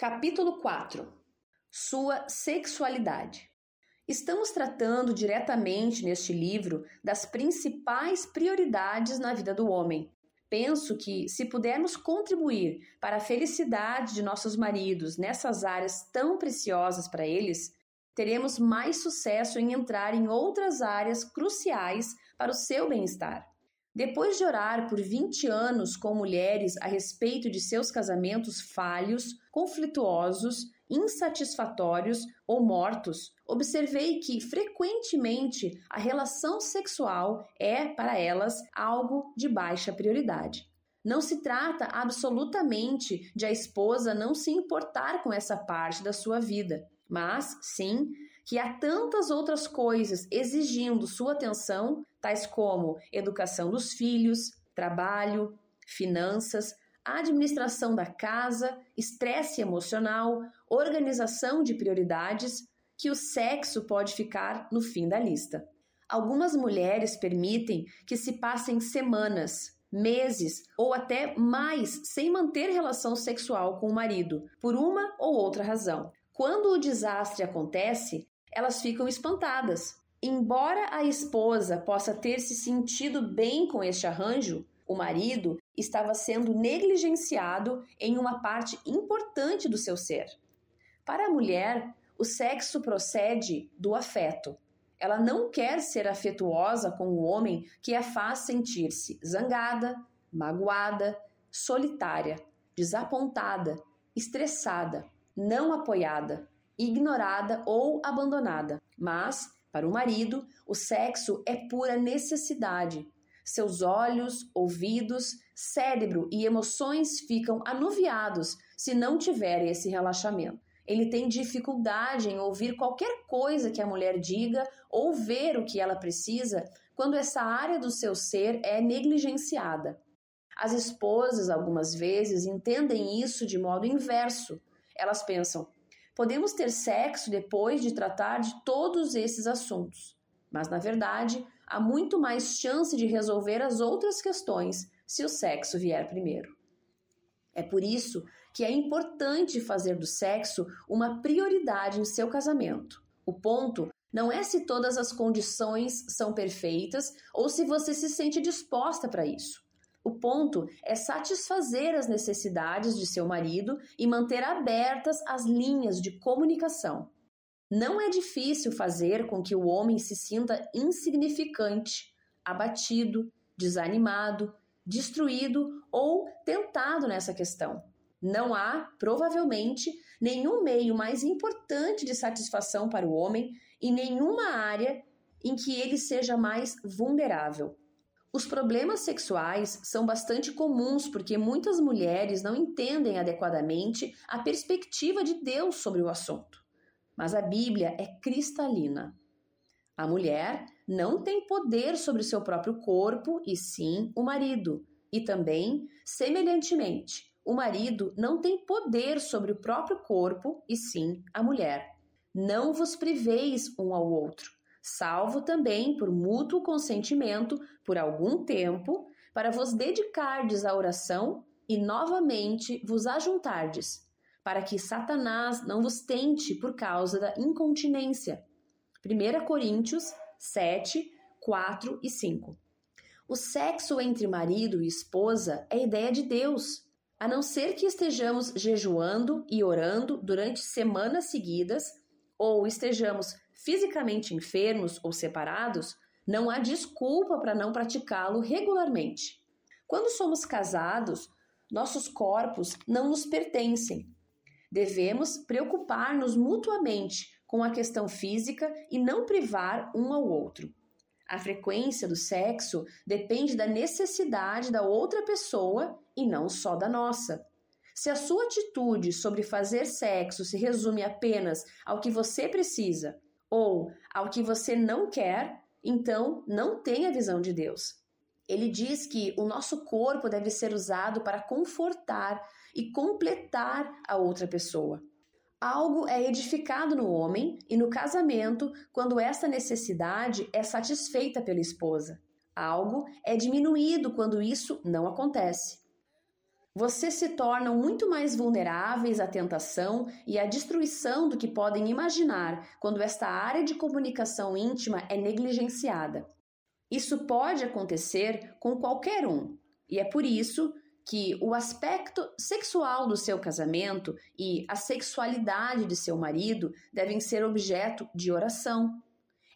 Capítulo 4. Sua sexualidade. Estamos tratando diretamente neste livro das principais prioridades na vida do homem. Penso que, se pudermos contribuir para a felicidade de nossos maridos nessas áreas tão preciosas para eles, teremos mais sucesso em entrar em outras áreas cruciais para o seu bem-estar. Depois de orar por 20 anos com mulheres a respeito de seus casamentos falhos, conflituosos, insatisfatórios ou mortos, observei que, frequentemente, a relação sexual é, para elas, algo de baixa prioridade. Não se trata absolutamente de a esposa não se importar com essa parte da sua vida, mas, sim, que há tantas outras coisas exigindo sua atenção, tais como educação dos filhos, trabalho, finanças, administração da casa, estresse emocional, organização de prioridades, que o sexo pode ficar no fim da lista. Algumas mulheres permitem que se passem semanas, meses ou até mais sem manter relação sexual com o marido, por uma ou outra razão. Quando o desastre acontece, elas ficam espantadas. Embora a esposa possa ter se sentido bem com este arranjo, o marido estava sendo negligenciado em uma parte importante do seu ser. Para a mulher, o sexo procede do afeto. Ela não quer ser afetuosa com o homem que a faz sentir-se zangada, magoada, solitária, desapontada, estressada, não apoiada, ignorada ou abandonada. Mas, para o marido, o sexo é pura necessidade. Seus olhos, ouvidos, cérebro e emoções ficam anuviados se não tiver esse relaxamento. Ele tem dificuldade em ouvir qualquer coisa que a mulher diga ou ver o que ela precisa quando essa área do seu ser é negligenciada. As esposas, algumas vezes, entendem isso de modo inverso. Elas pensam, podemos ter sexo depois de tratar de todos esses assuntos. Mas, na verdade, há muito mais chance de resolver as outras questões se o sexo vier primeiro. É por isso que é importante fazer do sexo uma prioridade em seu casamento. O ponto não é se todas as condições são perfeitas ou se você se sente disposta para isso. O ponto é satisfazer as necessidades de seu marido e manter abertas as linhas de comunicação. Não é difícil fazer com que o homem se sinta insignificante, abatido, desanimado, destruído ou tentado nessa questão. Não há, provavelmente, nenhum meio mais importante de satisfação para o homem e nenhuma área em que ele seja mais vulnerável. Os problemas sexuais são bastante comuns porque muitas mulheres não entendem adequadamente a perspectiva de Deus sobre o assunto. Mas a Bíblia é cristalina. A mulher não tem poder sobre o seu próprio corpo, e sim o marido. E também, semelhantemente, o marido não tem poder sobre o próprio corpo, e sim a mulher. Não vos priveis um ao outro, salvo também por mútuo consentimento, por algum tempo, para vos dedicardes à oração e novamente vos ajuntardes, para que Satanás não vos tente por causa da incontinência. 1 Coríntios 7, 4 e 5. O sexo entre marido e esposa é ideia de Deus. A não ser que estejamos jejuando e orando durante semanas seguidas, ou estejamos fisicamente enfermos ou separados, não há desculpa para não praticá-lo regularmente. Quando somos casados, nossos corpos não nos pertencem. Devemos preocupar-nos mutuamente com a questão física e não privar um ao outro. A frequência do sexo depende da necessidade da outra pessoa e não só da nossa. Se a sua atitude sobre fazer sexo se resume apenas ao que você precisa ou ao que você não quer, então não tem a visão de Deus. Ele diz que o nosso corpo deve ser usado para confortar e completar a outra pessoa. Algo é edificado no homem e no casamento quando essa necessidade é satisfeita pela esposa. Algo é diminuído quando isso não acontece. Vocês se tornam muito mais vulneráveis à tentação e à destruição do que podem imaginar quando esta área de comunicação íntima é negligenciada. Isso pode acontecer com qualquer um, e é por isso que o aspecto sexual do seu casamento e a sexualidade de seu marido devem ser objeto de oração.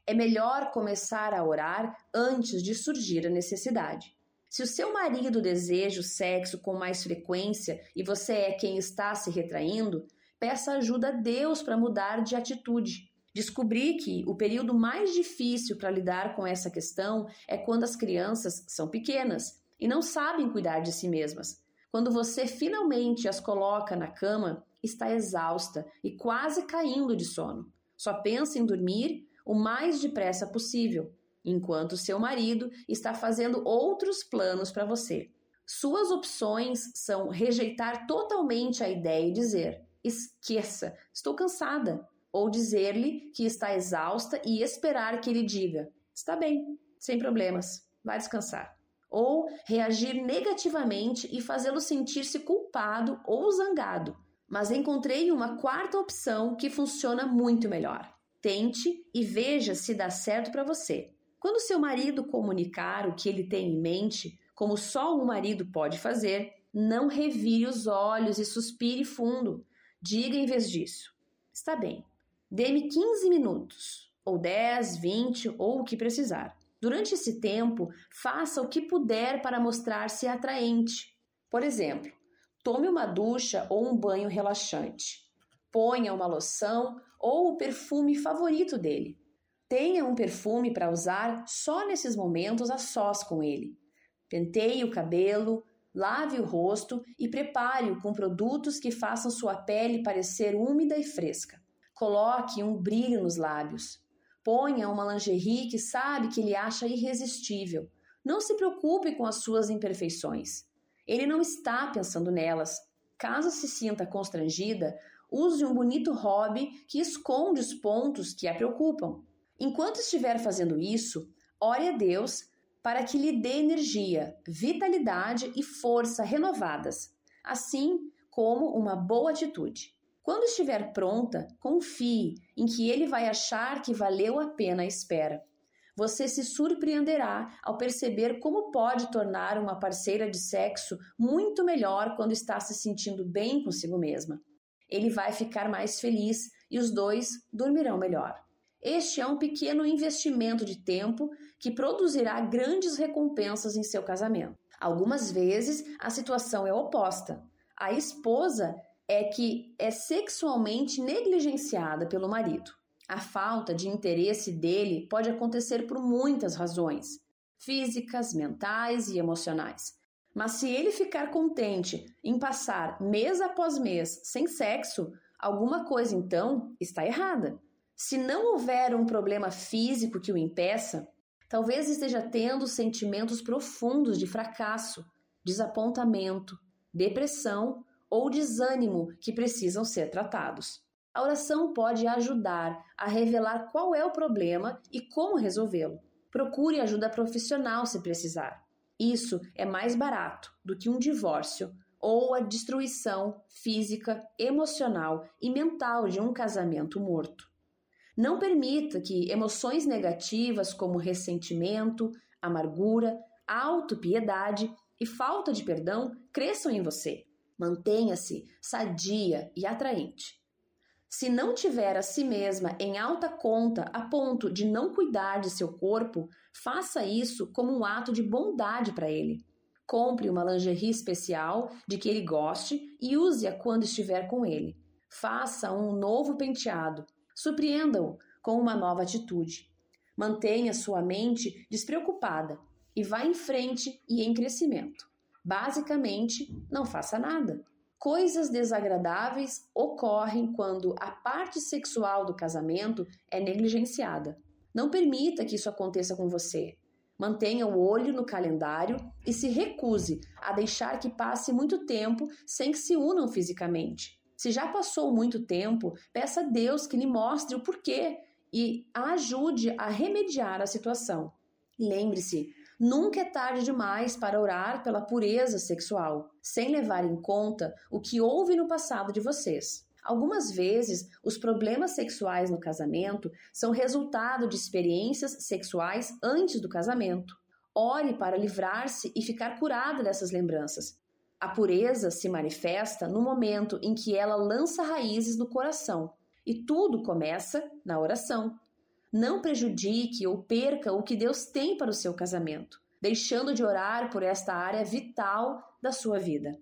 É melhor começar a orar antes de surgir a necessidade. Se o seu marido deseja o sexo com mais frequência e você é quem está se retraindo, peça ajuda a Deus para mudar de atitude. Descobri que o período mais difícil para lidar com essa questão é quando as crianças são pequenas e não sabem cuidar de si mesmas. Quando você finalmente as coloca na cama, está exausta e quase caindo de sono. Só pensa em dormir o mais depressa possível, enquanto seu marido está fazendo outros planos para você. Suas opções são rejeitar totalmente a ideia e dizer: esqueça, estou cansada. Ou dizer-lhe que está exausta e esperar que ele diga: está bem, sem problemas, vai descansar. Ou reagir negativamente e fazê-lo sentir-se culpado ou zangado. Mas encontrei uma quarta opção que funciona muito melhor. Tente e veja se dá certo para você. Quando seu marido comunicar o que ele tem em mente, como só um marido pode fazer, não revire os olhos e suspire fundo. Diga em vez disso: está bem, dê-me 15 minutos, ou 10, 20, ou o que precisar. Durante esse tempo, faça o que puder para mostrar-se atraente. Por exemplo, tome uma ducha ou um banho relaxante. Ponha uma loção ou o perfume favorito dele. Tenha um perfume para usar só nesses momentos a sós com ele. Penteie o cabelo, lave o rosto e prepare-o com produtos que façam sua pele parecer úmida e fresca. Coloque um brilho nos lábios. Ponha uma lingerie que sabe que ele acha irresistível. Não se preocupe com as suas imperfeições. Ele não está pensando nelas. Caso se sinta constrangida, use um bonito hobby que esconde os pontos que a preocupam. Enquanto estiver fazendo isso, ore a Deus para que lhe dê energia, vitalidade e força renovadas, assim como uma boa atitude. Quando estiver pronta, confie em que ele vai achar que valeu a pena a espera. Você se surpreenderá ao perceber como pode tornar uma parceira de sexo muito melhor quando está se sentindo bem consigo mesma. Ele vai ficar mais feliz e os dois dormirão melhor. Este é um pequeno investimento de tempo que produzirá grandes recompensas em seu casamento. Algumas vezes, a situação é oposta. A esposa é que é sexualmente negligenciada pelo marido. A falta de interesse dele pode acontecer por muitas razões, físicas, mentais e emocionais. Mas se ele ficar contente em passar mês após mês sem sexo, alguma coisa então está errada. Se não houver um problema físico que o impeça, talvez esteja tendo sentimentos profundos de fracasso, desapontamento, depressão ou desânimo que precisam ser tratados. A oração pode ajudar a revelar qual é o problema e como resolvê-lo. Procure ajuda profissional se precisar. Isso é mais barato do que um divórcio ou a destruição física, emocional e mental de um casamento morto. Não permita que emoções negativas como ressentimento, amargura, autopiedade e falta de perdão cresçam em você. Mantenha-se sadia e atraente. Se não tiver a si mesma em alta conta a ponto de não cuidar de seu corpo, faça isso como um ato de bondade para ele. Compre uma lingerie especial de que ele goste e use-a quando estiver com ele. Faça um novo penteado. Surpreenda-o com uma nova atitude. Mantenha sua mente despreocupada e vá em frente e em crescimento. Basicamente, não faça nada. Coisas desagradáveis ocorrem quando a parte sexual do casamento é negligenciada. Não permita que isso aconteça com você. Mantenha o olho no calendário e se recuse a deixar que passe muito tempo sem que se unam fisicamente. Se já passou muito tempo, peça a Deus que lhe mostre o porquê e a ajude a remediar a situação. Lembre-se, Nunca é tarde demais para orar pela pureza sexual, sem levar em conta o que houve no passado de vocês. Algumas vezes, os problemas sexuais no casamento são resultado de experiências sexuais antes do casamento. Ore para livrar-se e ficar curada dessas lembranças. A pureza se manifesta no momento em que ela lança raízes no coração, e tudo começa na oração. Não prejudique ou perca o que Deus tem para o seu casamento, deixando de orar por esta área vital da sua vida.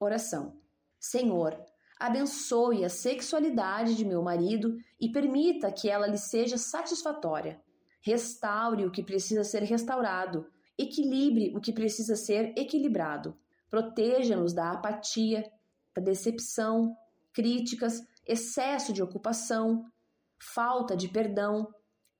Oração. Senhor, abençoe a sexualidade de meu marido e permita que ela lhe seja satisfatória. Restaure o que precisa ser restaurado. Equilibre o que precisa ser equilibrado. Proteja-nos da apatia, da decepção, críticas, excesso de ocupação, falta de perdão,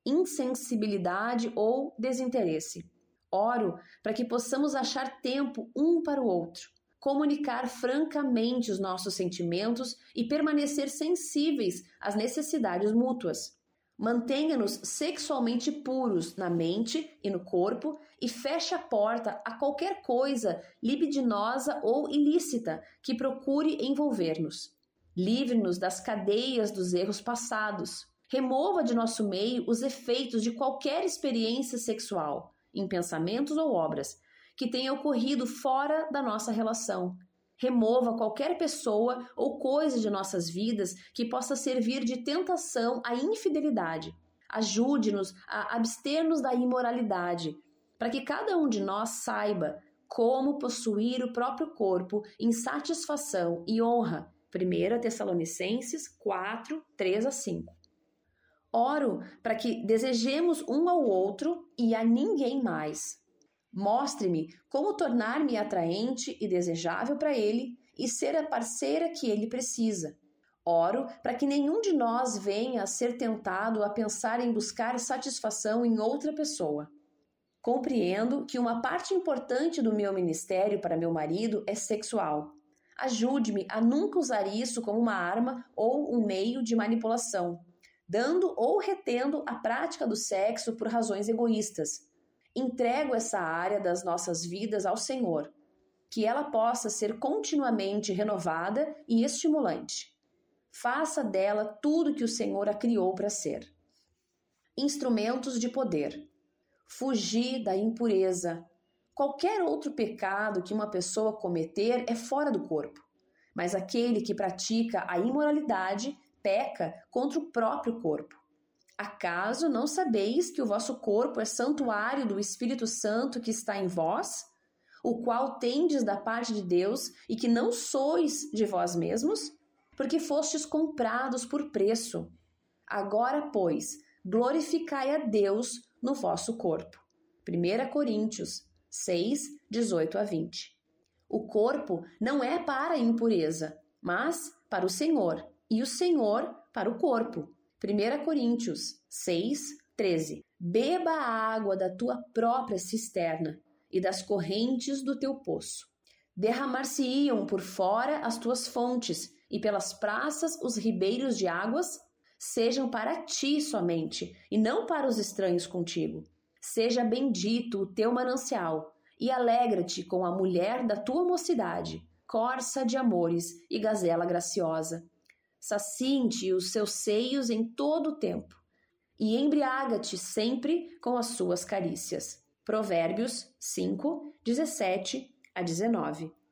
insensibilidade ou desinteresse. Oro para que possamos achar tempo um para o outro, comunicar francamente os nossos sentimentos e permanecer sensíveis às necessidades mútuas. Mantenha-nos sexualmente puros na mente e no corpo e feche a porta a qualquer coisa libidinosa ou ilícita que procure envolver-nos. Livre-nos das cadeias dos erros passados. Remova de nosso meio os efeitos de qualquer experiência sexual, em pensamentos ou obras, que tenha ocorrido fora da nossa relação. Remova qualquer pessoa ou coisa de nossas vidas que possa servir de tentação à infidelidade. Ajude-nos a abster-nos da imoralidade, para que cada um de nós saiba como possuir o próprio corpo em satisfação e honra. 1 Tessalonicenses 4, 3-5. Oro para que desejemos um ao outro e a ninguém mais. Mostre-me como tornar-me atraente e desejável para ele e ser a parceira que ele precisa. Oro para que nenhum de nós venha a ser tentado a pensar em buscar satisfação em outra pessoa. Compreendo que uma parte importante do meu ministério para meu marido é sexual. Ajude-me a nunca usar isso como uma arma ou um meio de manipulação, dando ou retendo a prática do sexo por razões egoístas. Entrego essa área das nossas vidas ao Senhor, que ela possa ser continuamente renovada e estimulante. Faça dela tudo que o Senhor a criou para ser. Instrumentos de poder. Fugir da impureza. Qualquer outro pecado que uma pessoa cometer é fora do corpo, mas aquele que pratica a imoralidade peca contra o próprio corpo. Acaso não sabeis que o vosso corpo é santuário do Espírito Santo que está em vós, o qual tendes da parte de Deus e que não sois de vós mesmos? Porque fostes comprados por preço. Agora, pois, glorificai a Deus no vosso corpo. 1 Coríntios 6, 18-20. O corpo não é para a impureza, mas para o Senhor, e o Senhor para o corpo. 1 Coríntios 6, 13. Beba a água da tua própria cisterna e das correntes do teu poço. Derramar-se-iam por fora as tuas fontes e pelas praças os ribeiros de águas sejam para ti somente e não para os estranhos contigo. Seja bendito o teu manancial e alegra-te com a mulher da tua mocidade, corça de amores e gazela graciosa. Saciem-te os seus seios em todo o tempo, e embriaga-te sempre com as suas carícias. Provérbios 5, 17-19.